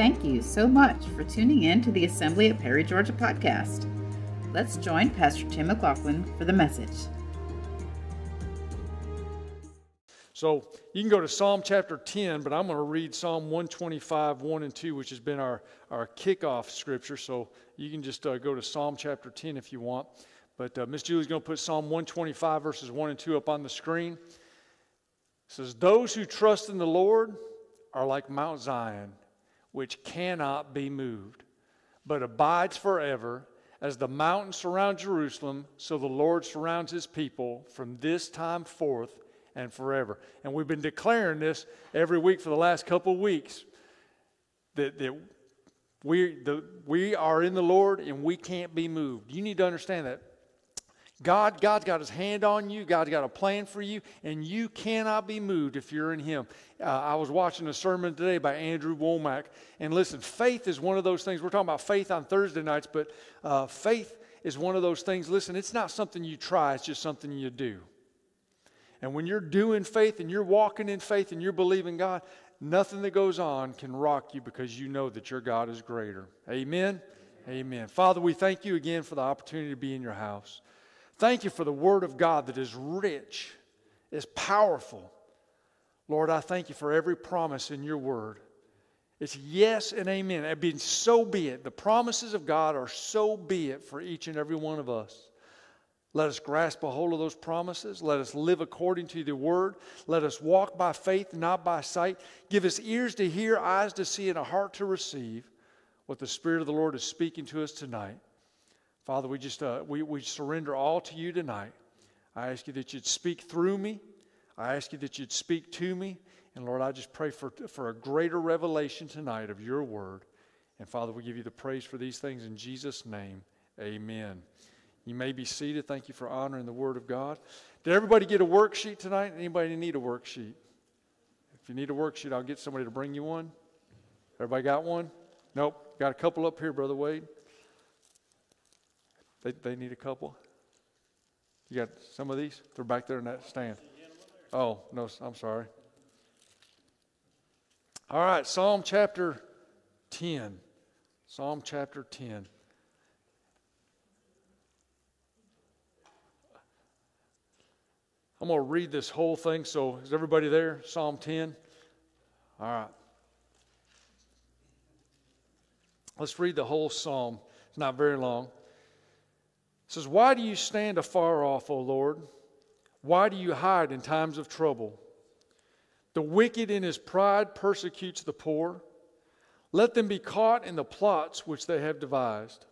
Thank you so much for tuning in to the Assembly of Perry, Georgia podcast. Let's join Pastor Tim McLaughlin for the message. So you can go to Psalm chapter 10, but I'm going to read Psalm 125, 1 and 2, which has been our kickoff scripture. So you can just go to Psalm chapter 10 if you want. But Miss Julie's going to put Psalm 125, verses 1 and 2 up on the screen. It says, "Those who trust in the Lord are like Mount Zion, which cannot be moved, but abides forever. As the mountains surround Jerusalem, so the Lord surrounds his people from this time forth and forever." And we've been declaring this every week for the last couple of weeks, that we are in the Lord and we can't be moved. You need to understand that. God's got his hand on you. God's got a plan for you, and you cannot be moved if you're in him. I was watching a sermon today by Andrew Womack, and listen, faith is one of those things. We're talking about faith on Thursday nights, but faith is one of those things. Listen, it's not something you try. It's just something you do. And when you're doing faith and you're walking in faith and you're believing God, nothing that goes on can rock you because you know that your God is greater. Amen? Amen. Father, we thank you again for the opportunity to be in your house. Thank you for the word of God that is rich, is powerful. Lord, I thank you for every promise in your word. It's yes and amen. I mean, so be it. The promises of God are so be it for each and every one of us. Let us grasp a hold of those promises. Let us live according to the word. Let us walk by faith, not by sight. Give us ears to hear, eyes to see, and a heart to receive what the Spirit of the Lord is speaking to us tonight. Father, we just we surrender all to you tonight. I ask you that you'd speak through me. I ask you that you'd speak to me. And Lord, I just pray for a greater revelation tonight of your word. And Father, we give you the praise for these things in Jesus' name. Amen. You may be seated. Thank you for honoring the word of God. Did everybody get a worksheet tonight? Anybody need a worksheet? If you need a worksheet, I'll get somebody to bring you one. Everybody got one? Nope. Got a couple up here, Brother Wade. They need a couple. You got some of these? They're back there in that stand. Oh, no, I'm sorry. All right, Psalm chapter 10. Psalm chapter 10. I'm going to read this whole thing. So is everybody there? Psalm 10. All right. Let's read the whole psalm. It's not very long. It says, "Why do you stand afar off, O Lord? Why do you hide in times of trouble? The wicked in his pride persecutes the poor. Let them be caught in the plots which they have devised.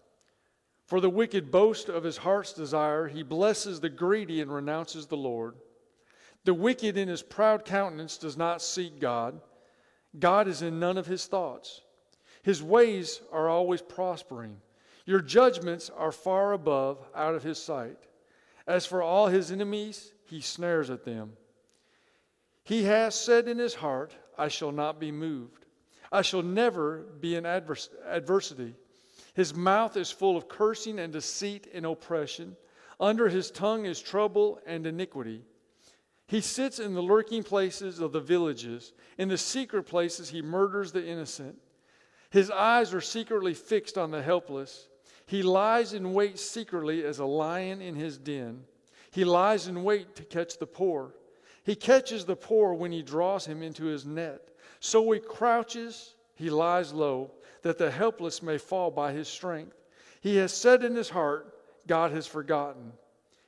For the wicked boasts of his heart's desire. He blesses the greedy and renounces the Lord. The wicked in his proud countenance does not seek God. God is in none of his thoughts. His ways are always prospering. Your judgments are far above, out of his sight. As for all his enemies, he snares at them. He has said in his heart, I shall not be moved. I shall never be in adversity. His mouth is full of cursing and deceit and oppression. Under his tongue is trouble and iniquity. He sits in the lurking places of the villages. In the secret places he murders the innocent. His eyes are secretly fixed on the helpless. He lies in wait secretly as a lion in his den. He lies in wait to catch the poor. He catches the poor when he draws him into his net. So he crouches, he lies low, that the helpless may fall by his strength. He has said in his heart, God has forgotten.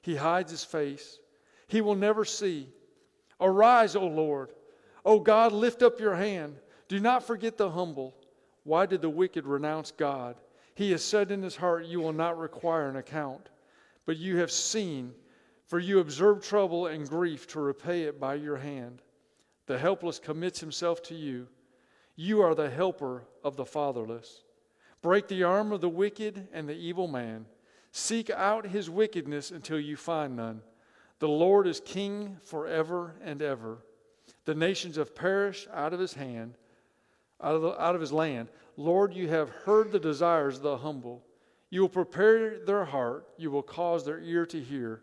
He hides his face. He will never see. Arise, O Lord. O God, lift up your hand. Do not forget the humble. Why did the wicked renounce God? He has said in his heart, you will not require an account, but you have seen, for you observe trouble and grief to repay it by your hand. The helpless commits himself to you. You are the helper of the fatherless. Break the arm of the wicked and the evil man. Seek out his wickedness until you find none. The Lord is king forever and ever. The nations have perished out of his hand, out of his land. Lord, you have heard the desires of the humble. You will prepare their heart. You will cause their ear to hear,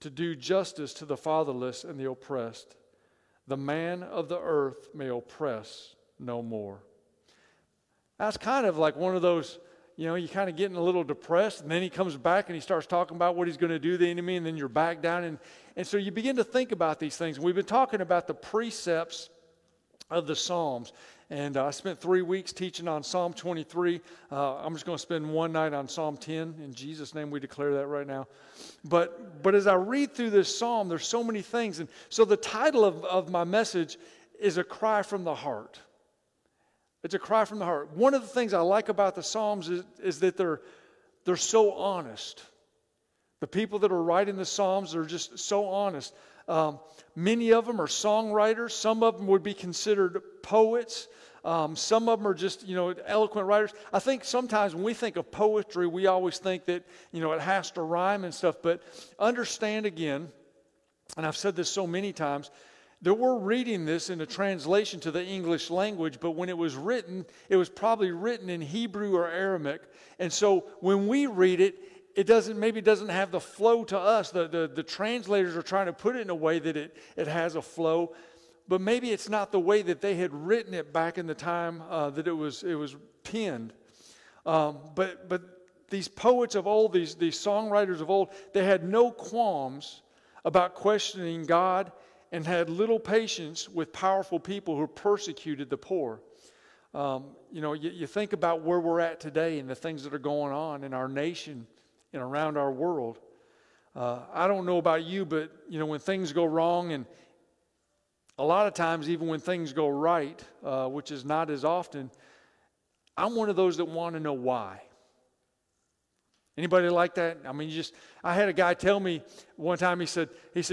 to do justice to the fatherless and the oppressed. The man of the earth may oppress no more." That's kind of like one of those, you know, you're kind of getting a little depressed, and then he comes back and he starts talking about what he's going to do to the enemy, and then you're back down. And so you begin to think about these things. We've been talking about the precepts of the Psalms, and I spent 3 weeks teaching on Psalm 23. I'm just going to spend one night on Psalm 10. In Jesus' name, we declare that right now. But as I read through this psalm, there's so many things. And so the title of my message is A Cry from the Heart. It's a cry from the heart. One of the things I like about the Psalms is that they're so honest. The people that are writing the Psalms are just so honest. Many of them are songwriters. Some of them would be considered poets. Some of them are just, you know, eloquent writers. I think sometimes when we think of poetry, we always think that, you know, it has to rhyme and stuff. But understand again, and I've said this so many times, that we're reading this in a translation to the English language, but when it was written, it was probably written in Hebrew or Aramaic. And so when we read it, it doesn't, maybe doesn't have the flow to us. The translators are trying to put it in a way that it has a flow, but maybe it's not the way that they had written it back in the time that it was penned. But these poets of old, these songwriters of old, they had no qualms about questioning God and had little patience with powerful people who persecuted the poor. You know, you think about where we're at today and the things that are going on in our nation and around our world. I don't know about you, but, you know, when things go wrong, and a lot of times even when things go right, which is not as often, I'm one of those that want to know why. Anybody like that? I mean, I had a guy tell me one time, he said,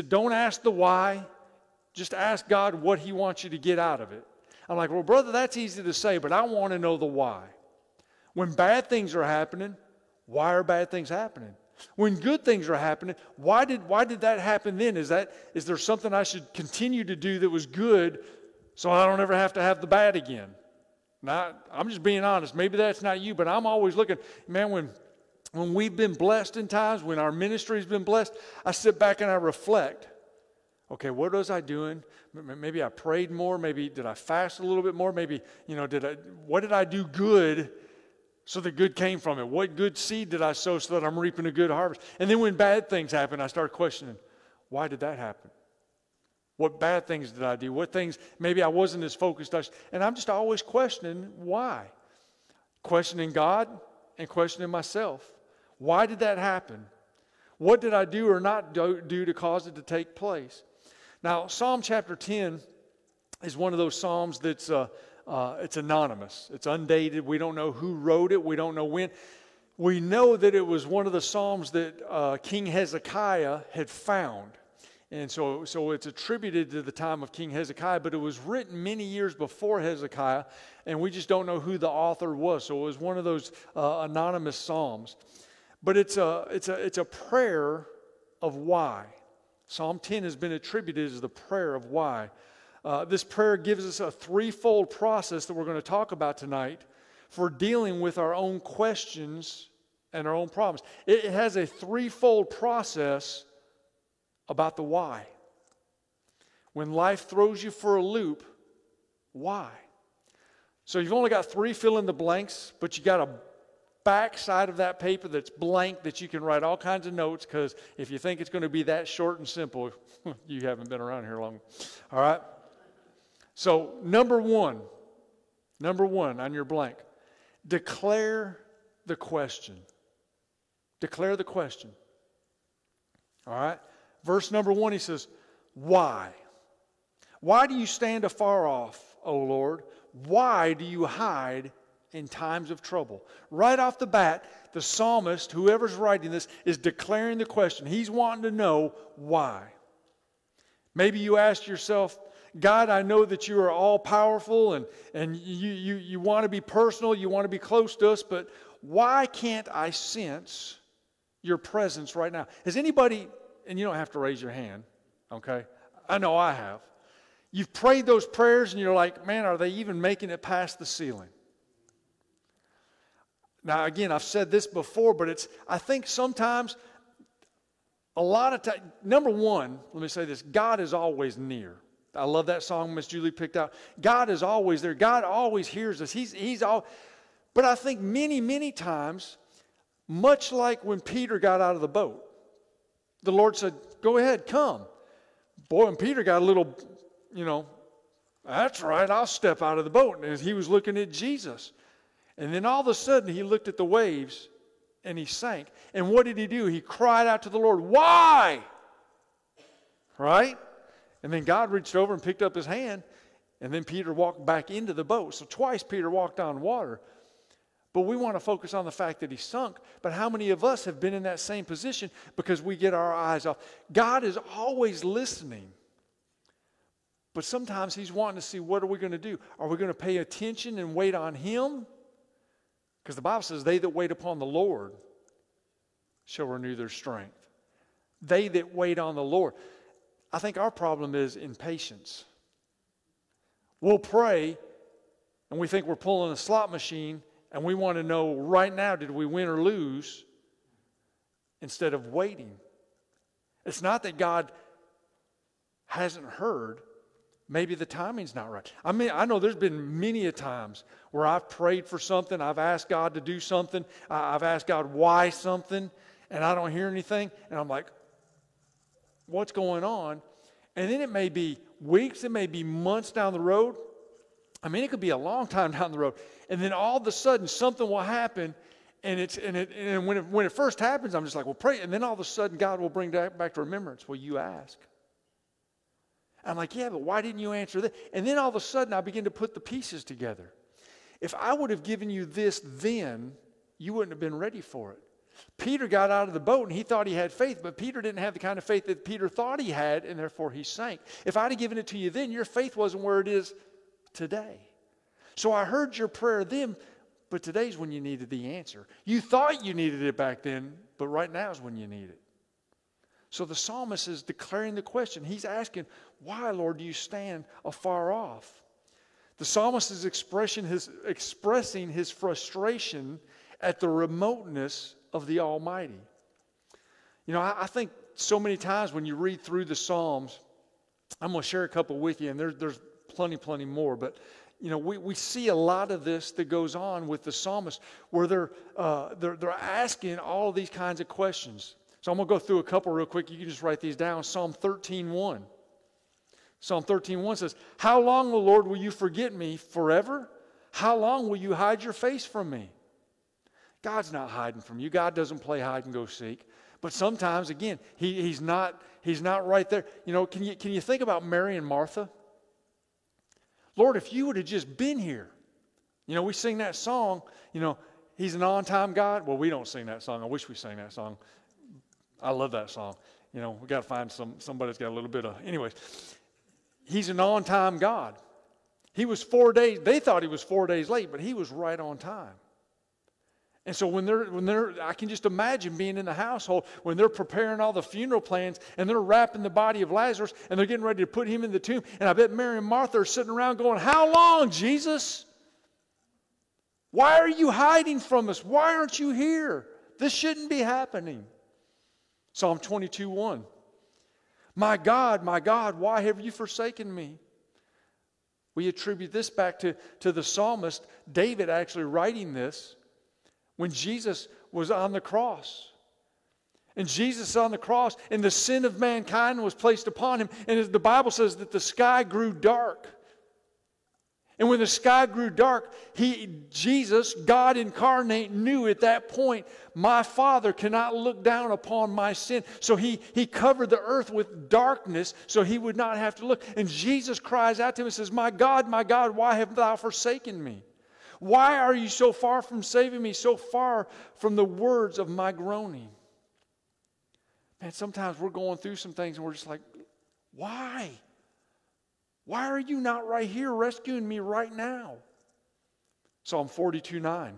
don't ask the why, just ask God what he wants you to get out of it. I'm like, well, brother, that's easy to say, but I want to know the why. When bad things are happening, why are bad things happening? When good things are happening, why did that happen then? Is there something I should continue to do that was good so I don't ever have to have the bad again? Now, I'm just being honest. Maybe that's not you, but I'm always looking. Man, when we've been blessed in times, when our ministry's been blessed, I sit back and I reflect. Okay, what was I doing? Maybe I prayed more. Maybe did I fast a little bit more? Maybe, you know, what did I do good so the good came from it? What good seed did I sow so that I'm reaping a good harvest? And then when bad things happen, I start questioning, why did that happen? What bad things did I do? What things, maybe I wasn't as focused. And I'm just always questioning why. Questioning God and questioning myself. Why did that happen? What did I do or not do to cause it to take place? Now, Psalm chapter 10 is one of those Psalms that's it's anonymous. It's undated. We don't know who wrote it. We don't know when. We know that it was one of the Psalms that King Hezekiah had found. And so it's attributed to the time of King Hezekiah, but it was written many years before Hezekiah, and we just don't know who the author was. So it was one of those anonymous Psalms. But it's a prayer of why. Psalm 10 has been attributed as the prayer of why. This prayer gives us a threefold process that we're going to talk about tonight for dealing with our own questions and our own problems. It has a threefold process about the why. When life throws you for a loop, why? So you've only got three fill in the blanks, but you got a backside of that paper that's blank that you can write all kinds of notes, because if you think it's going to be that short and simple, you haven't been around here long. All right? So number one on your blank, declare the question. Declare the question. All right? Verse number 1, he says, why? Why do you stand afar off, O Lord? Why do you hide in times of trouble? Right off the bat, the psalmist, whoever's writing this, is declaring the question. He's wanting to know why. Maybe you asked yourself, God, I know that you are all-powerful and you want to be personal, you want to be close to us, but why can't I sense your presence right now? Has anybody, and you don't have to raise your hand, okay? I know I have. You've prayed those prayers and you're like, man, are they even making it past the ceiling? Now, again, I've said this before, but I think sometimes, a lot of times, number one, let me say this, God is always near. I love that song Miss Julie picked out. God is always there. God always hears us. He's all, But I think many times, much like when Peter got out of the boat, the Lord said, go ahead, come. Boy, and Peter got a little, that's right, I'll step out of the boat. And he was looking at Jesus. And then all of a sudden, he looked at the waves and he sank. And what did he do? He cried out to the Lord, why? Right? And then God reached over and picked up his hand. And then Peter walked back into the boat. So twice Peter walked on water. But we want to focus on the fact that he sunk. But how many of us have been in that same position because we get our eyes off? God is always listening. But sometimes he's wanting to see, what are we going to do? Are we going to pay attention and wait on him? Because the Bible says, they that wait upon the Lord shall renew their strength. They that wait on the Lord. I think our problem is impatience. We'll pray, and we think we're pulling a slot machine, and we want to know right now, did we win or lose, instead of waiting. It's not that God hasn't heard. Maybe the timing's not right. I mean, I know there's been many a times where I've prayed for something, I've asked God to do something, I've asked God why something, and I don't hear anything, and I'm like, what's going on? And then it may be weeks, it may be months down the road. I mean, it could be a long time down the road. And then all of a sudden, something will happen, and when it first happens, I'm just like, well, pray. And then all of a sudden, God will bring back to remembrance, well, you ask. I'm like, yeah, but why didn't you answer that? And then all of a sudden, I begin to put the pieces together. If I would have given you this then, you wouldn't have been ready for it. Peter got out of the boat, and he thought he had faith, but Peter didn't have the kind of faith that Peter thought he had, and therefore he sank. If I'd have given it to you then, your faith wasn't where it is today. So I heard your prayer then, but today's when you needed the answer. You thought you needed it back then, but right now is when you need it. So the psalmist is declaring the question. He's asking, why, Lord, do you stand afar off? The psalmist is expressing his frustration at the remoteness of the Almighty. You know, I think so many times when you read through the Psalms, I'm going to share a couple with you, and there's plenty more, but you know, we see a lot of this that goes on with the psalmist, where they're asking all these kinds of questions. So I'm going to go through a couple real quick. You can just write these down. Psalm 13:1. Psalm 13:1 says, how long, O Lord, will you forget me forever? How long will you hide your face from me? God's not hiding from you. God doesn't play hide and go seek. But sometimes, again, he's not right there. You know, can you think about Mary and Martha? Lord, if you would have just been here. You know, we sing that song, you know, he's an on-time God. Well, we don't sing that song. I wish we sang that song. I love that song. You know, we got to find somebody that's got a little bit of, anyways. He's an on-time God. He was 4 days, they thought he was 4 days late, but he was right on time. And so when they're, I can just imagine being in the household when they're preparing all the funeral plans and they're wrapping the body of Lazarus and they're getting ready to put him in the tomb. And I bet Mary and Martha are sitting around going, how long, Jesus? Why are you hiding from us? Why aren't you here? This shouldn't be happening. Psalm 22:1. My God, why have you forsaken me? We attribute this back to the psalmist, David actually writing this when Jesus was on the cross. And Jesus on the cross, and the sin of mankind was placed upon him. And the Bible says that the sky grew dark. And when the sky grew dark, Jesus, God incarnate, knew at that point, my Father cannot look down upon my sin. So he covered the earth with darkness so he would not have to look. And Jesus cries out to him and says, my God, why have thou forsaken me? Why are you so far from saving me, so far from the words of my groaning? Man, sometimes we're going through some things and we're just like, why? Why are you not right here rescuing me right now? Psalm 42:9.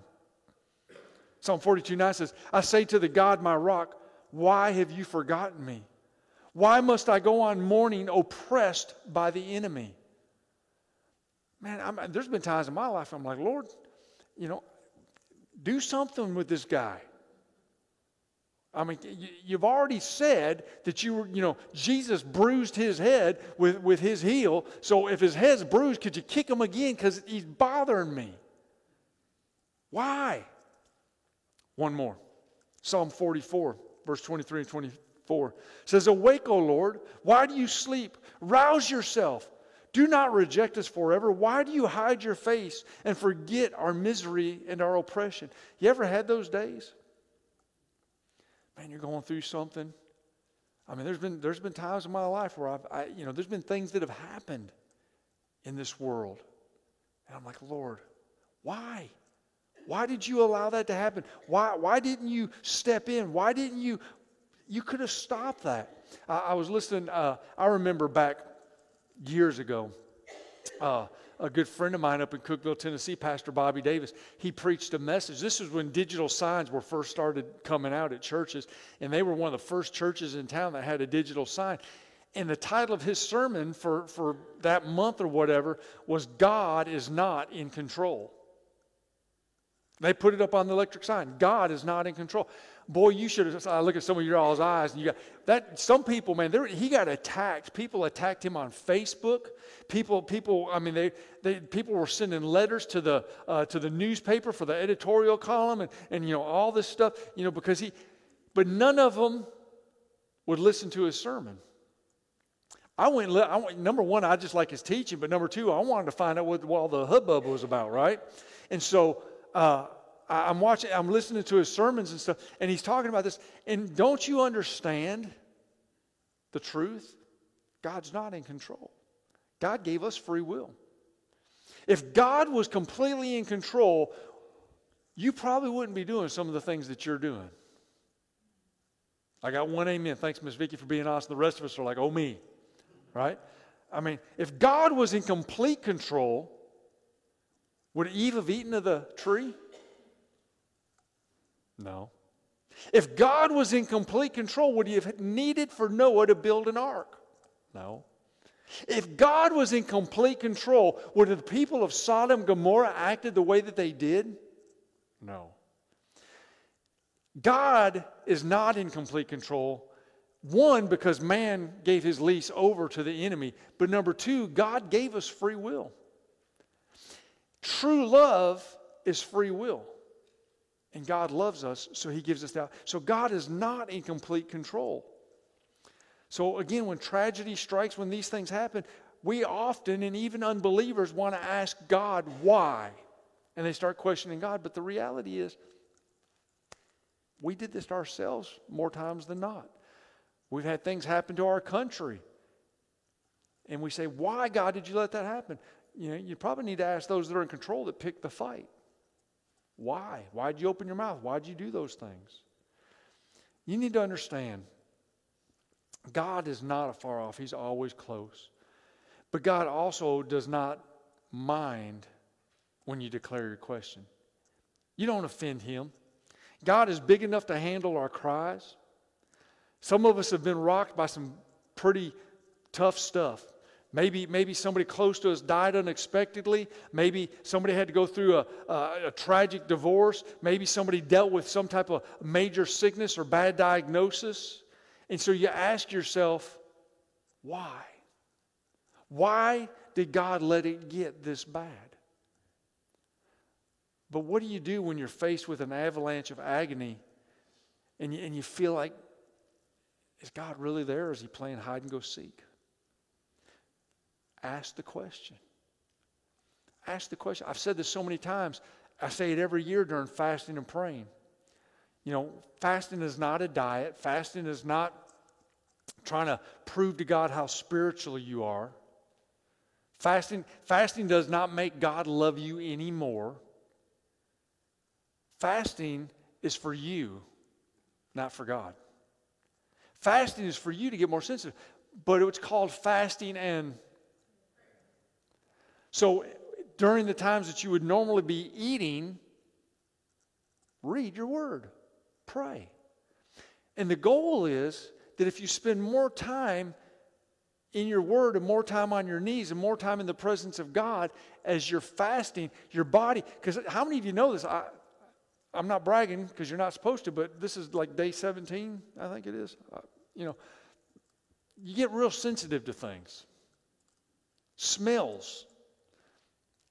Psalm 42:9 says, I say to the God, my rock, why have you forgotten me? Why must I go on mourning, oppressed by the enemy? Man, there's been times in my life I'm like, Lord, you know, do something with this guy. I mean, you've already said that you were, you know, Jesus bruised his head with his heel. So if his head's bruised, could you kick him again because he's bothering me? Why? One more. Psalm 44, verse 23 and 24 says, "Awake, O Lord, why do you sleep? Rouse yourself. Do not reject us forever. Why do you hide your face and forget our misery and our oppression?" You ever had those days? Man, you're going through something. I mean, there's been times in my life where there's been things that have happened in this world, and I'm like, Lord, why? Why did you allow that to happen? Why didn't you step in? Why didn't you? You could have stopped that. I was listening. I remember back years ago, a good friend of mine up in Cookville, Tennessee, Pastor Bobby Davis, he preached a message. This was when digital signs were first started coming out at churches, and they were one of the first churches in town that had a digital sign. And the title of his sermon for that month or whatever was "God is Not in Control." They put it up on the electric sign. God is not in control. Boy, you should have. I look at some of your all's eyes, and you got that. Some people, man, he got attacked. People attacked him on Facebook. People. I mean, people were sending letters to the newspaper for the editorial column, and all this stuff. Because but none of them would listen to his sermon. I went, number one, I just like his teaching, but number two, I wanted to find out what all the hubbub was about, right? And so I'm listening to his sermons and stuff, and he's talking about this. And don't you understand the truth? God's not in control. God gave us free will. If God was completely in control, you probably wouldn't be doing some of the things that you're doing. I got one amen. Thanks, Miss Vicki, for being honest. The rest of us are like, oh, me. Right? I mean, if God was in complete control, would Eve have eaten of the tree? No. If God was in complete control, would he have needed for Noah to build an ark? No. If God was in complete control, would the people of Sodom and Gomorrah acted the way that they did? No. God is not in complete control. One, because man gave his lease over to the enemy. But number two, God gave us free will. True love is free will. And God loves us, so he gives us that. So God is not in complete control. So again, when tragedy strikes, when these things happen, we often, and even unbelievers, want to ask God why. And they start questioning God. But the reality is, we did this to ourselves more times than not. We've had things happen to our country. And we say, why, God, did you let that happen? You probably need to ask those that are in control that pick the fight. Why? Why did you open your mouth? Why did you do those things? You need to understand, God is not afar off. He's always close. But God also does not mind when you declare your question. You don't offend him. God is big enough to handle our cries. Some of us have been rocked by some pretty tough stuff. Maybe somebody close to us died unexpectedly. Maybe somebody had to go through a tragic divorce. Maybe somebody dealt with some type of major sickness or bad diagnosis. And so you ask yourself, why? Why did God let it get this bad? But what do you do when you're faced with an avalanche of agony and you feel like, is God really there, or is he playing hide and go seek? Ask the question. Ask the question. I've said this so many times. I say it every year during fasting and praying. Fasting is not a diet. Fasting is not trying to prove to God how spiritual you are. Fasting does not make God love you anymore. Fasting is for you, not for God. Fasting is for you to get more sensitive. But it's called fasting, and so during the times that you would normally be eating, read your word, pray. And the goal is that if you spend more time in your word and more time on your knees and more time in the presence of God as you're fasting, your body, because how many of you know this? I'm not bragging, because you're not supposed to, but this is like day 17, I think it is. You get real sensitive to things. Smells.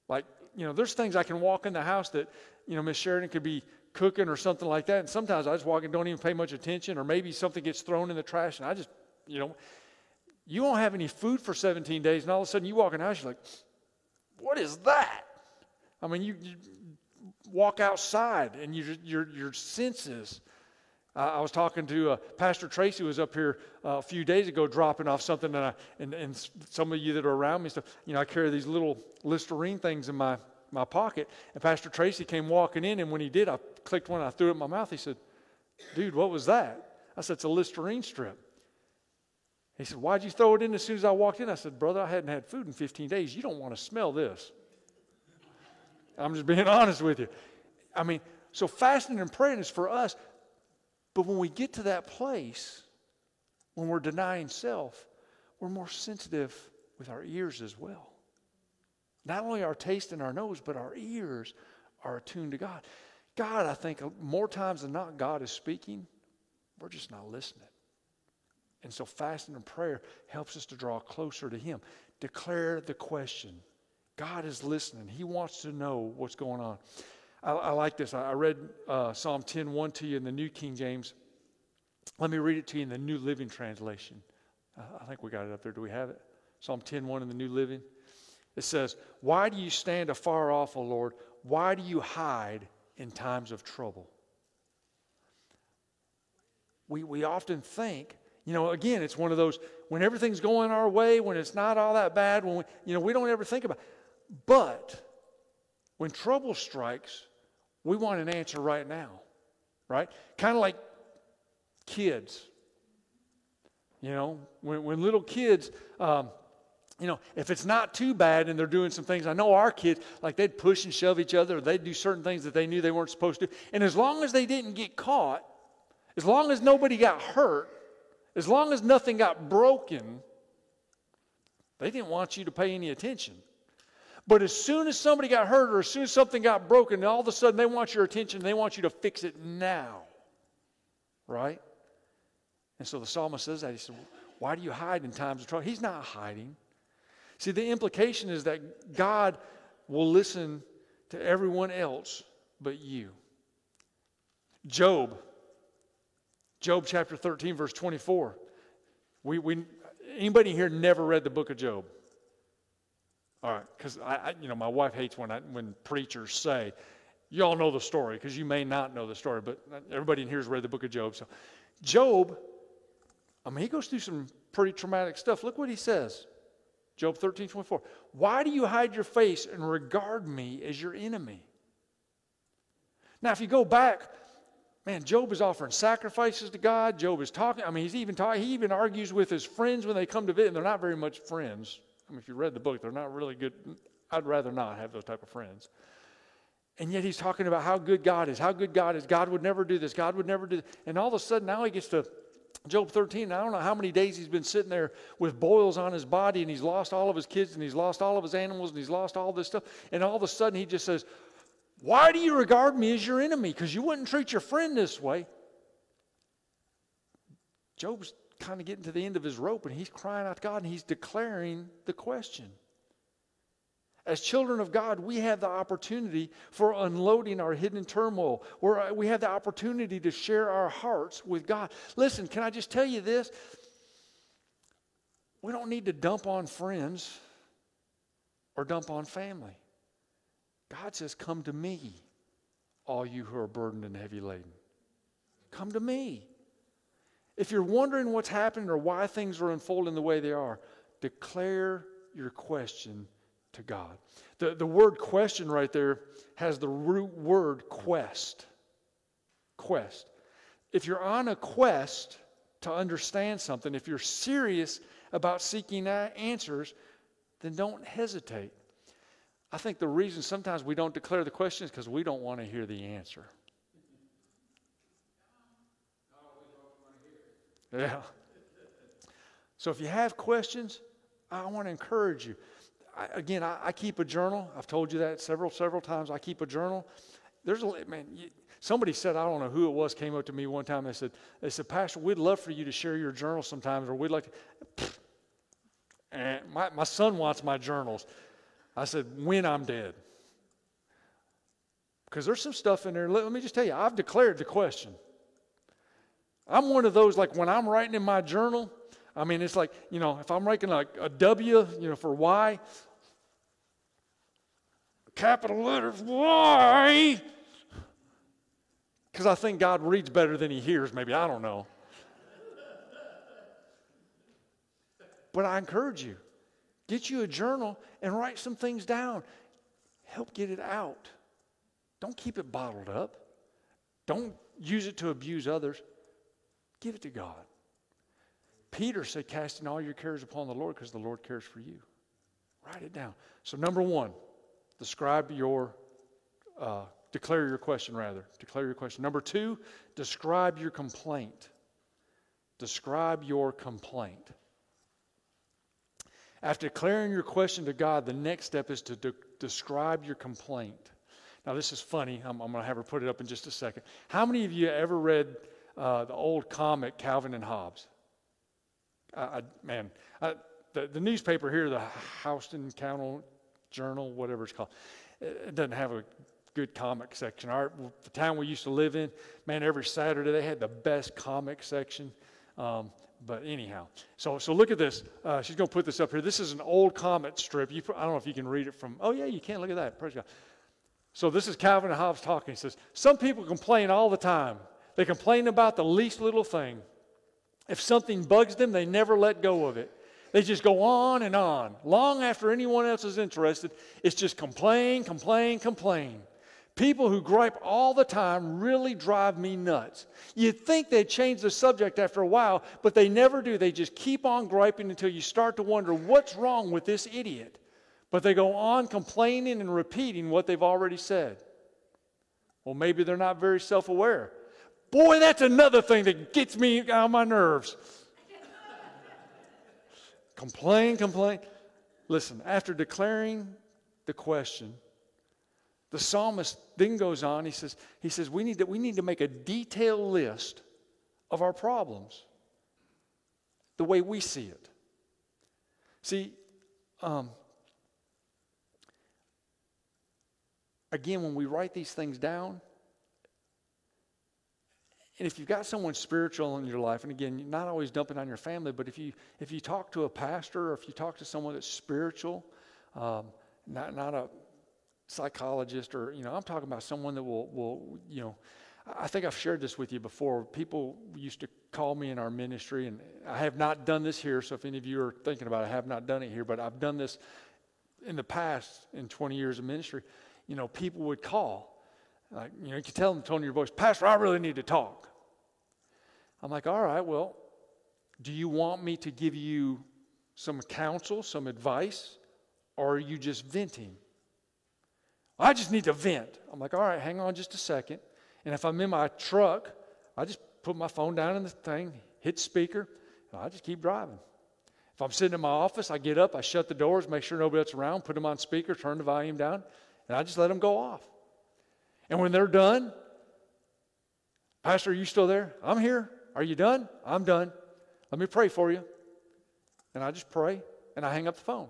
Like you know, there's things I can walk in the house that, you know, Miss Sheridan could be cooking or something like that. And sometimes I just walk and don't even pay much attention, or maybe something gets thrown in the trash and I just, you know, you won't have any food for 17 days. And all of a sudden you walk in the house, you're like, what is that? I mean, you walk outside and your senses. I was talking to Pastor Tracy, who was up here a few days ago, dropping off something, and some of you that are around me, stuff. You know, I carry these little Listerine things in my pocket, and Pastor Tracy came walking in, and when he did, I clicked one, I threw it in my mouth. He said, "Dude, what was that?" I said, "It's a Listerine strip." He said, "Why'd you throw it in as soon as I walked in?" I said, "Brother, I hadn't had food in 15 days. You don't want to smell this." I'm just being honest with you. I mean, so fasting and praying is for us. But when we get to that place, when we're denying self, we're more sensitive with our ears as well. Not only our taste and our nose, but our ears are attuned to God. God, I think more times than not, God is speaking. We're just not listening. And so fasting and prayer helps us to draw closer to Him. Declare the question. God is listening. He wants to know what's going on. I like this. I read Psalm 10:1 to you in the New King James. Let me read it to you in the New Living Translation. I think we got it up there. Do we have it? Psalm 10:1 in the New Living. It says, "Why do you stand afar off, O Lord? Why do you hide in times of trouble?" We often think, you know, again, it's one of those, when everything's going our way, when it's not all that bad, when we don't ever think about it. But when trouble strikes, we want an answer right now, right? Kind of like kids. You know, when little kids, you know, if it's not too bad and they're doing some things, I know our kids, like they'd push and shove each other, or they'd do certain things that they knew they weren't supposed to do. And as long as they didn't get caught, as long as nobody got hurt, as long as nothing got broken, they didn't want you to pay any attention. But as soon as somebody got hurt or as soon as something got broken, all of a sudden they want your attention. They want you to fix it now, right? And so the psalmist says that. He said, why do you hide in times of trouble? He's not hiding. See, the implication is that God will listen to everyone else but you. Job chapter 13, verse 24. Anybody here never read the book of Job? All right, because I my wife hates when preachers say, you all know the story, because you may not know the story, but everybody in here has read the book of Job. So Job, I mean, he goes through some pretty traumatic stuff. Look what he says, Job 13:24. Why do you hide your face and regard me as your enemy? Now, if you go back, man, Job is offering sacrifices to God. Job is talking. I mean, he's even talking. He even argues with his friends when they come to visit, and they're not very much friends. I mean, if you read the book, they're not really good. I'd rather not have those type of friends. And yet he's talking about how good God is, how good God is. God would never do this. God would never do this. And all of a sudden now he gets to Job 13. And I don't know how many days he's been sitting there with boils on his body, and he's lost all of his kids, and he's lost all of his animals, and he's lost all this stuff. And all of a sudden he just says, why do you regard me as your enemy? Because you wouldn't treat your friend this way. Job's kind of getting to the end of his rope, and he's crying out to God, and he's declaring the question. As children of God, we have the opportunity for unloading our hidden turmoil, where we have the opportunity to share our hearts with God. Listen, can I just tell you this? We don't need to dump on friends or dump on family. God says, come to me, all you who are burdened and heavy laden. Come to me. If you're wondering what's happening or why things are unfolding the way they are, declare your question to God. The word question right there has the root word quest. Quest. If you're on a quest to understand something, if you're serious about seeking answers, then don't hesitate. I think the reason sometimes we don't declare the question is because we don't want to hear the answer. Yeah. So if you have questions, I want to encourage you. I keep a journal. I've told you that several times. I keep a journal. There's a man. Somebody said, I don't know who it was, came up to me one time. They said, Pastor, we'd love for you to share your journal sometimes, or we'd like to. And my son wants my journals. I said, when I'm dead. Because there's some stuff in there. Let me just tell you, I've declared the question. I'm one of those, like when I'm writing in my journal, I mean, it's like, you know, if I'm writing like a W, you know, for Y, capital letters, Y, because I think God reads better than he hears, maybe, I don't know. But I encourage you, get you a journal and write some things down. Help get it out. Don't keep it bottled up. Don't use it to abuse others. Give it to God. Peter said, casting all your cares upon the Lord because the Lord cares for you. Write it down. So number one, declare your question rather. Declare your question. Number two, describe your complaint. Describe your complaint. After declaring your question to God, the next step is to describe your complaint. Now, this is funny. I'm going to have her put it up in just a second. How many of you ever read the old comic, Calvin and Hobbes? The newspaper here, the Houston County Journal, whatever it's called, it doesn't have a good comic section. The town we used to live in, man, every Saturday they had the best comic section. But anyhow, so look at this. She's going to put this up here. This is an old comic strip. I don't know if you can read it from, oh, yeah, you can. Look at that. Praise God. So this is Calvin and Hobbes talking. He says, some people complain all the time. They complain about the least little thing. If something bugs them, they never let go of it. They just go on and on, long after anyone else is interested. It's just complain, complain, complain. People who gripe all the time really drive me nuts. You'd think they'd change the subject after a while, but they never do. They just keep on griping until you start to wonder, what's wrong with this idiot? But they go on complaining and repeating what they've already said. Well, maybe they're not very self-aware. Boy, that's another thing that gets me on my nerves. Complain, complain. Listen, after declaring the question, the psalmist then goes on. He says, we need to make a detailed list of our problems the way we see it. See, again, when we write these things down, and if you've got someone spiritual in your life, and again, you're not always dumping on your family, but if you talk to a pastor or if you talk to someone that's spiritual, not a psychologist, or, you know, I'm talking about someone that will, you know, I think I've shared this with you before. People used to call me in our ministry, and I have not done this here, so if any of you are thinking about it, I have not done it here, but I've done this in the past in 20 years of ministry. You know, people would call. Like, you know, you could tell them, the tone of your voice, Pastor, I really need to talk. I'm like, all right, well, do you want me to give you some counsel, some advice, or are you just venting? I just need to vent. I'm like, all right, hang on just a second. And if I'm in my truck, I just put my phone down in the thing, hit speaker, and I just keep driving. If I'm sitting in my office, I get up, I shut the doors, make sure nobody else is around, put them on speaker, turn the volume down. And I just let them go off. And when they're done, Pastor, are you still there? I'm here. Are you done? I'm done. Let me pray for you. And I just pray, and I hang up the phone.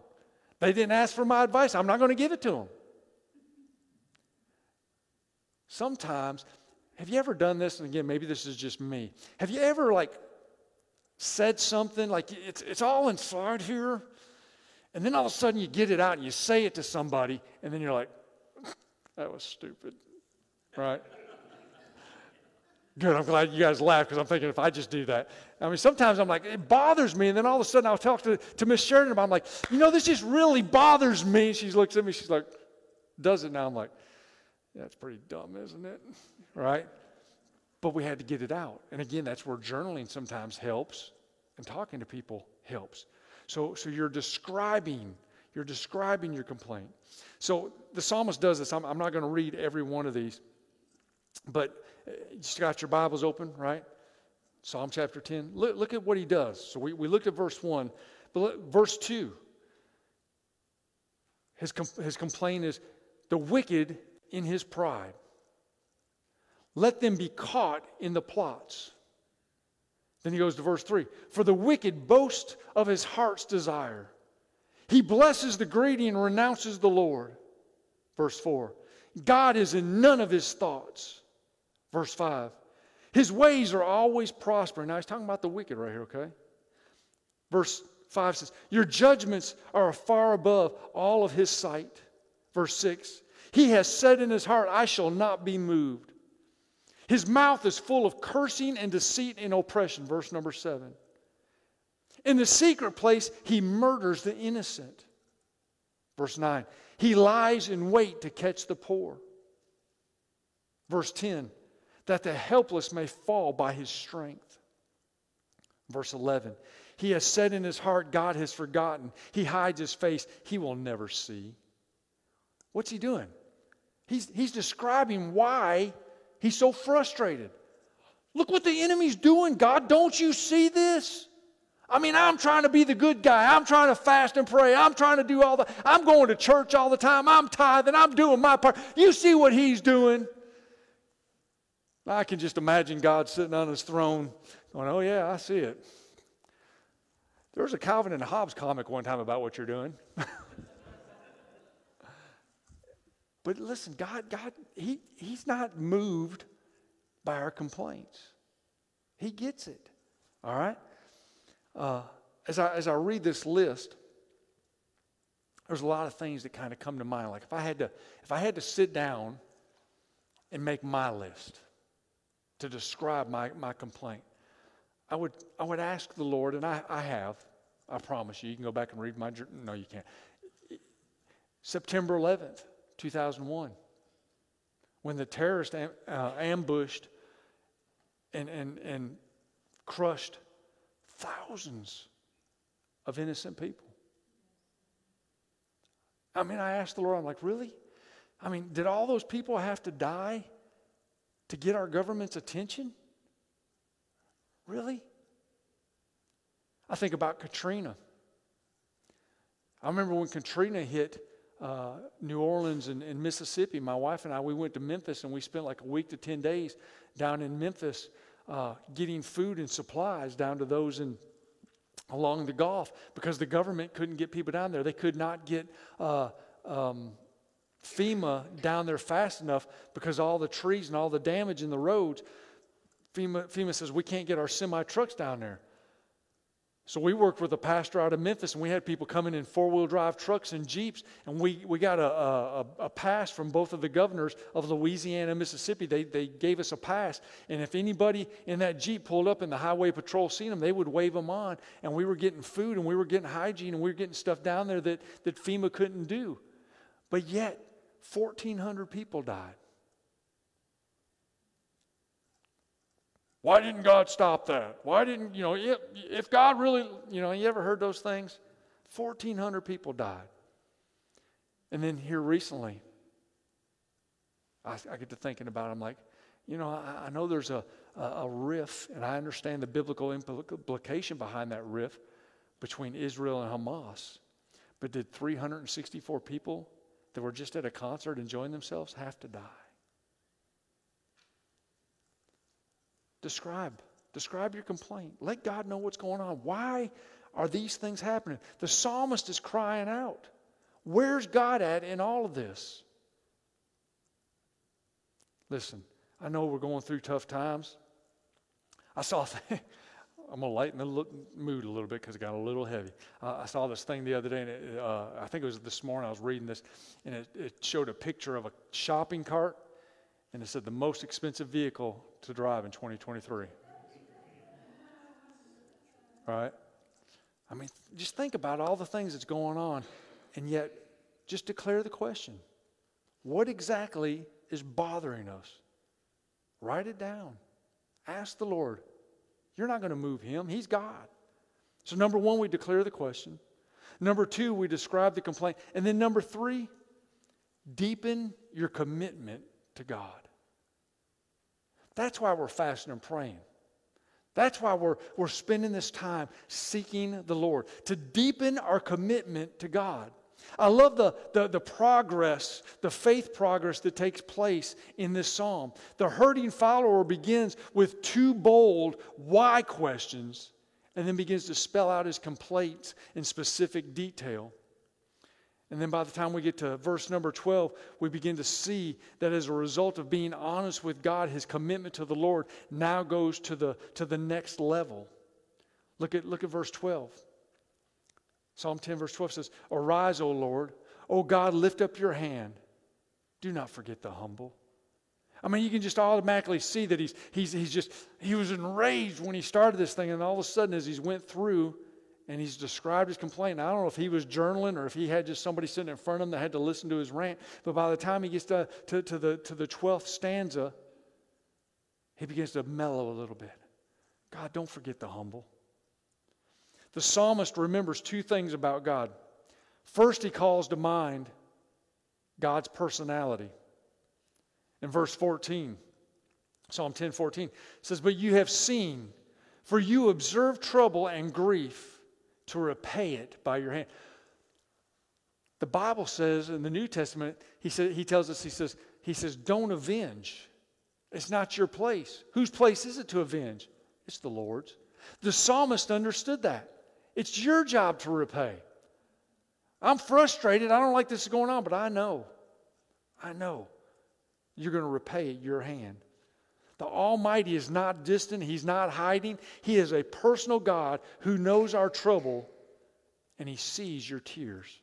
They didn't ask for my advice. I'm not going to give it to them. Sometimes, have you ever done this? And again, maybe this is just me. Have you ever, like, said something, like, it's all inside here, and then all of a sudden you get it out and you say it to somebody, and then you're like, that was stupid, right? Good, I'm glad you guys laughed, because I'm thinking if I just do that. I mean, sometimes I'm like, it bothers me, and then all of a sudden I'll talk to Miss Sheridan about it. I'm like, you know, this just really bothers me. She looks at me, she's like, does it now? I'm like, yeah, it's pretty dumb, isn't it? Right? But we had to get it out. And again, that's where journaling sometimes helps, and talking to people helps. So you're describing your complaint. So the psalmist does this. I'm not going to read every one of these, but you just got your Bibles open, right? Psalm chapter 10. Look at what he does. So we looked at verse 1, but verse 2. His complaint is the wicked in his pride. Let them be caught in the plots. Then he goes to verse 3. For the wicked boasts of his heart's desire. He blesses the greedy and renounces the Lord. Verse 4. God is in none of his thoughts. Verse 5. His ways are always prospering. Now he's talking about the wicked right here, okay? Verse 5 says, your judgments are far above all of his sight. Verse 6. He has said in his heart, I shall not be moved. His mouth is full of cursing and deceit and oppression. Verse number 7. In the secret place, he murders the innocent. Verse 9. He lies in wait to catch the poor. Verse 10. That the helpless may fall by his strength. Verse 11. He has said in his heart, God has forgotten. He hides his face. He will never see. What's he doing? He's describing why he's so frustrated. Look what the enemy's doing, God. Don't you see this? I mean, I'm trying to be the good guy. I'm trying to fast and pray. I'm trying to do all that. I'm going to church all the time. I'm tithing. I'm doing my part. You see what he's doing. I can just imagine God sitting on his throne going, oh, yeah, I see it. There was a Calvin and Hobbes comic one time about what you're doing. But listen, God, He's not moved by our complaints. He gets it, all right? As I read this list, there's a lot of things that kind of come to mind. Like if I had to sit down and make my list to describe my complaint, I would ask the Lord, and I have. I promise you. You can go back and read my journal. No, you can't. September 11th, 2001, when the terrorists ambushed and crushed thousands of innocent people. I mean, I asked the Lord, I'm like, really? I mean, did all those people have to die to get our government's attention? Really? I think about Katrina. I remember when Katrina hit New Orleans and Mississippi, my wife and I, we went to Memphis and we spent like a week to 10 days down in Memphis getting food and supplies down to those along the Gulf, because the government couldn't get people down there. They could not get FEMA down there fast enough because all the trees and all the damage in the roads. FEMA says, we can't get our semi-trucks down there. So we worked with a pastor out of Memphis, and we had people coming in four-wheel drive trucks and Jeeps, and we got a pass from both of the governors of Louisiana and Mississippi. They gave us a pass, and if anybody in that Jeep pulled up and the highway patrol seen them, they would wave them on, and we were getting food, and we were getting hygiene, and we were getting stuff down there that FEMA couldn't do. But yet, 1,400 people died. Why didn't God stop that? Why didn't, if God really, you ever heard those things? 1,400 people died. And then here recently, I get to thinking about it. I'm like, I know there's a rift, and I understand the biblical implication behind that rift between Israel and Hamas. But did 364 people that were just at a concert enjoying themselves have to die? Describe your complaint. Let God know what's going on. Why are these things happening? The psalmist is crying out. Where's God at in all of this? Listen, I know we're going through tough times. I saw a thing. I'm going to lighten the mood a little bit because it got a little heavy. I saw this thing the other day, and I think it was this morning I was reading this, and it showed a picture of a shopping cart, and it said the most expensive vehicle to drive in 2023. Right? I mean, just think about all the things that's going on, and yet just declare the question. What exactly is bothering us? Write it down. Ask the Lord. You're not going to move him. He's God. So number one, we declare the question. Number two, we describe the complaint. And then number three, deepen your commitment to God. That's why we're fasting and praying. That's why we're spending this time seeking the Lord, to deepen our commitment to God. I love the progress, the faith progress that takes place in this psalm. The hurting follower begins with two bold why questions and then begins to spell out his complaints in specific detail. And then by the time we get to verse number 12, we begin to see that as a result of being honest with God, his commitment to the Lord now goes to the next level. Look at verse 12. Psalm 10 verse 12 says, "Arise, O Lord, O God, lift up your hand. Do not forget the humble." I mean, you can just automatically see that he was enraged when he started this thing, and all of a sudden as he went through and he's described his complaint. I don't know if he was journaling or if he had just somebody sitting in front of him that had to listen to his rant. But by the time he gets to the 12th stanza, he begins to mellow a little bit. God, don't forget the humble. The psalmist remembers two things about God. First, he calls to mind God's personality. In verse 14, Psalm 10:14, it says, "But you have seen, for you observe trouble and grief, to repay it by your hand." The Bible says in the New Testament, he tells us, "Don't avenge. It's not your place." Whose place is it to avenge? It's the Lord's. The psalmist understood that. It's your job to repay. I'm frustrated. I don't like this going on, but I know. You're going to repay it, your hand. The Almighty is not distant. He's not hiding. He is a personal God who knows our trouble, and He sees your tears.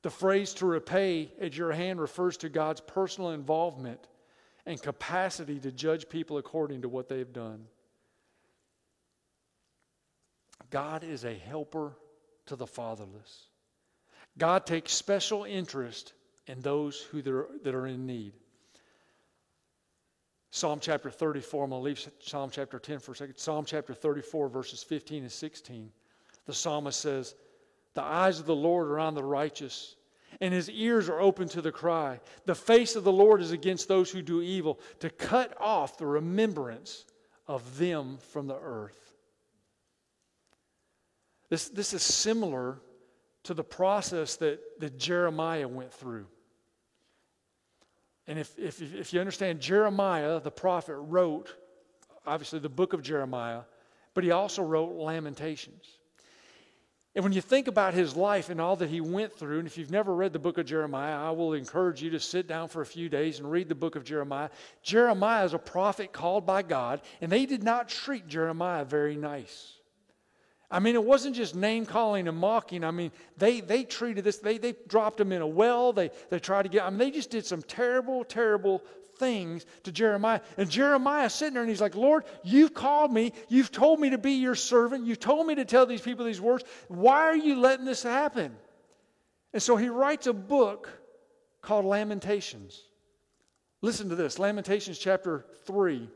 The phrase "to repay at your hand" refers to God's personal involvement and capacity to judge people according to what they've done. God is a helper to the fatherless. God takes special interest in those that are in need. Psalm chapter 34, I'm going to leave Psalm chapter 10 for a second. Psalm chapter 34, verses 15 and 16. The psalmist says, "The eyes of the Lord are on the righteous, and his ears are open to the cry. The face of the Lord is against those who do evil, to cut off the remembrance of them from the earth." This is similar to the process that Jeremiah went through. And if you understand, Jeremiah, the prophet, wrote, obviously, the book of Jeremiah, but he also wrote Lamentations. And when you think about his life and all that he went through, and if you've never read the book of Jeremiah, I will encourage you to sit down for a few days and read the book of Jeremiah. Jeremiah is a prophet called by God, and they did not treat Jeremiah very nice. I mean, it wasn't just name-calling and mocking. I mean, they treated this. They dropped him in a well. They tried to get... I mean, they just did some terrible, terrible things to Jeremiah. And Jeremiah's sitting there, and he's like, "Lord, you've called me. You've told me to be your servant. You've told me to tell these people these words. Why are you letting this happen?" And so he writes a book called Lamentations. Listen to this. Lamentations chapter 3,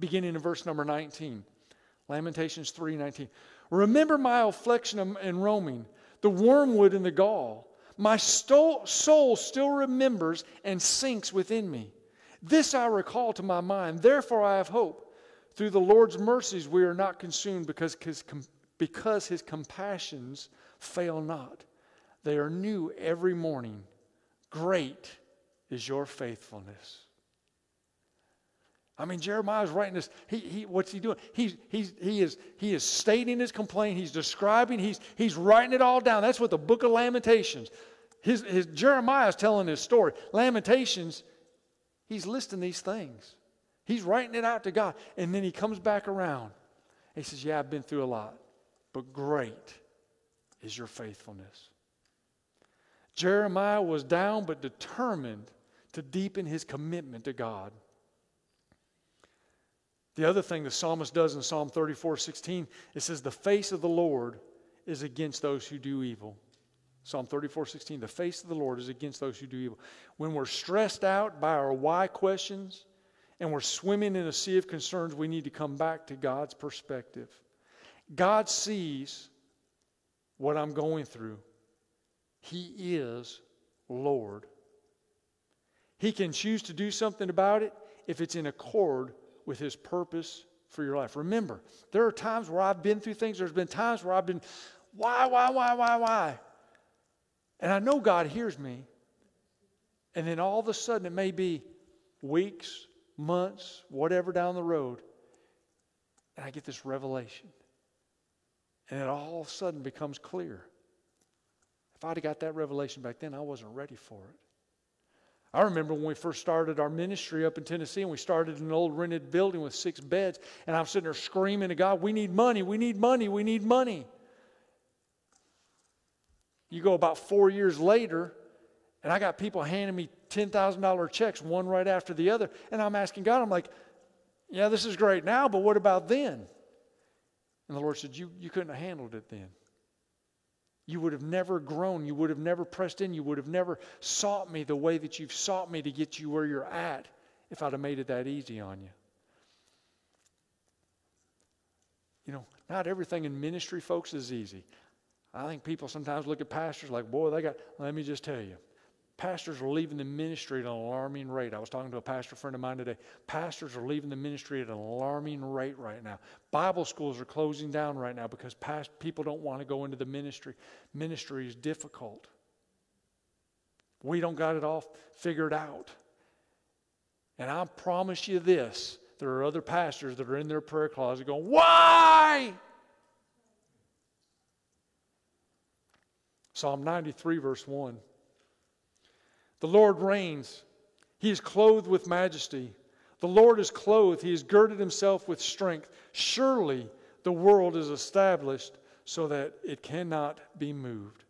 beginning in verse number 19. Lamentations 3:19. "Remember my affliction and roaming, the wormwood and the gall. My soul still remembers and sinks within me. This I recall to my mind, therefore I have hope. Through the Lord's mercies we are not consumed, because his compassions fail not. They are new every morning. Great is your faithfulness." I mean, Jeremiah's writing this. What's he doing? He is stating his complaint. He's describing. He's writing it all down. That's what the book of Lamentations. Jeremiah's telling his story. Lamentations, he's listing these things. He's writing it out to God, and then he comes back around. He says, "Yeah, I've been through a lot, but great is your faithfulness." Jeremiah was down, but determined to deepen his commitment to God. The other thing the psalmist does in Psalm 34:16, it says, "The face of the Lord is against those who do evil." Psalm 34:16, "The face of the Lord is against those who do evil." When we're stressed out by our why questions and we're swimming in a sea of concerns, we need to come back to God's perspective. God sees what I'm going through. He is Lord. He can choose to do something about it if it's in accord with his purpose for your life. Remember, there are times where I've been through things. There's been times where I've been, why? And I know God hears me. And then all of a sudden, it may be weeks, months, whatever down the road, and I get this revelation. And it all of a sudden becomes clear. If I'd have got that revelation back then, I wasn't ready for it. I remember when we first started our ministry up in Tennessee, and we started an old rented building with 6 beds, and I'm sitting there screaming to God, we need money, we need money, we need money. You go about 4 years later, and I got people handing me $10,000 checks, one right after the other, and I'm asking God, I'm like, yeah, this is great now, but what about then? And the Lord said, you couldn't have handled it then. You would have never grown. You would have never pressed in. You would have never sought me the way that you've sought me to get you where you're at if I'd have made it that easy on you. You know, not everything in ministry, folks, is easy. I think people sometimes look at pastors like, boy, they got, let me just tell you. Pastors are leaving the ministry at an alarming rate. I was talking to a pastor friend of mine today. Pastors are leaving the ministry at an alarming rate right now. Bible schools are closing down right now because people don't want to go into the ministry. Ministry is difficult. We don't got it all figured out. And I promise you this, there are other pastors that are in their prayer closet going, why? Psalm 93, verse 1. The Lord reigns. He is clothed with majesty. The Lord is clothed. He has girded himself with strength. Surely the world is established so that it cannot be moved.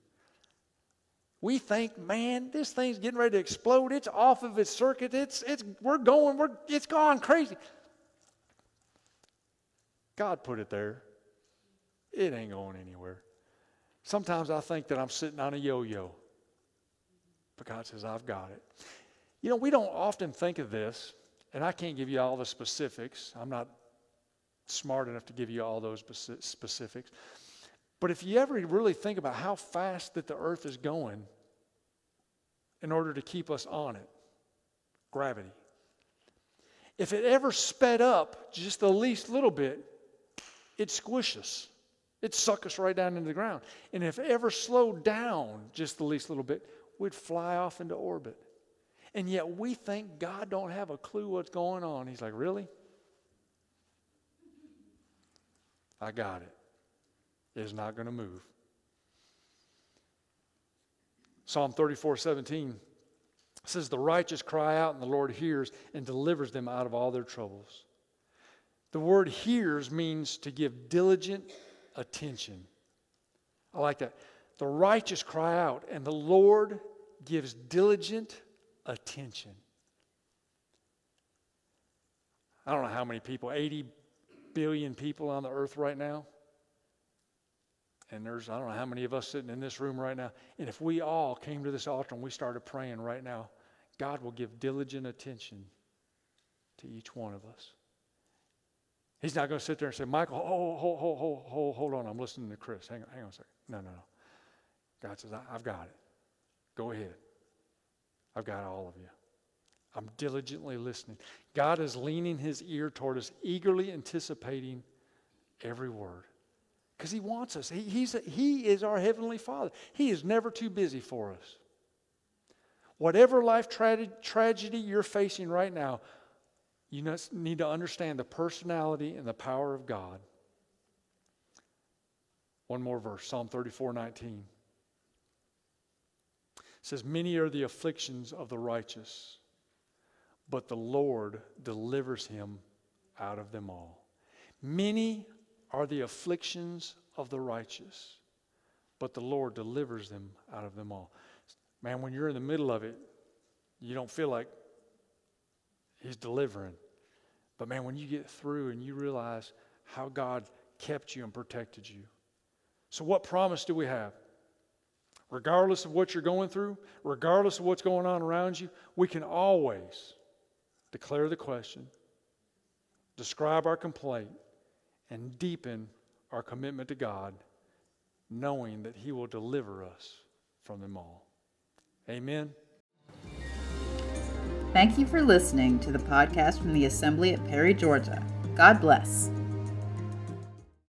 We think, man, this thing's getting ready to explode. It's off of its circuit. It's gone crazy. God put it there. It ain't going anywhere. Sometimes I think that I'm sitting on a yo-yo. But God says, I've got it. You know, we don't often think of this, and I can't give you all the specifics. I'm not smart enough to give you all those specifics. But if you ever really think about how fast that the earth is going in order to keep us on it, gravity. If it ever sped up just the least little bit, it'd squish us. It'd suck us right down into the ground. And if it ever slowed down just the least little bit, we'd fly off into orbit. And yet we think God don't have a clue what's going on. He's like, really? I got it. It's not going to move. Psalm 34:17 says, the righteous cry out and the Lord hears and delivers them out of all their troubles. The word hears means to give diligent attention. I like that. The righteous cry out and the Lord gives diligent attention. I don't know how many people, 80 billion people on the earth right now. And there's, I don't know how many of us sitting in this room right now. And if we all came to this altar and we started praying right now, God will give diligent attention to each one of us. He's not going to sit there and say, Michael, hold on, I'm listening to Chris. Hang on a second. No. God says, I've got it. Go ahead. I've got all of you. I'm diligently listening. God is leaning his ear toward us, eagerly anticipating every word. Because he wants us. He is our heavenly Father. He is never too busy for us. Whatever life tragedy you're facing right now, you need to understand the personality and the power of God. One more verse, Psalm 34:19. It says, many are the afflictions of the righteous, but the Lord delivers him out of them all. Many are the afflictions of the righteous, but the Lord delivers them out of them all. Man, when you're in the middle of it, you don't feel like he's delivering. But man, when you get through and you realize how God kept you and protected you. So what promise do we have? Regardless of what you're going through, regardless of what's going on around you, we can always declare the question, describe our complaint, and deepen our commitment to God, knowing that he will deliver us from them all. Amen. Thank you for listening to the podcast from the Assembly at Perry, Georgia. God bless.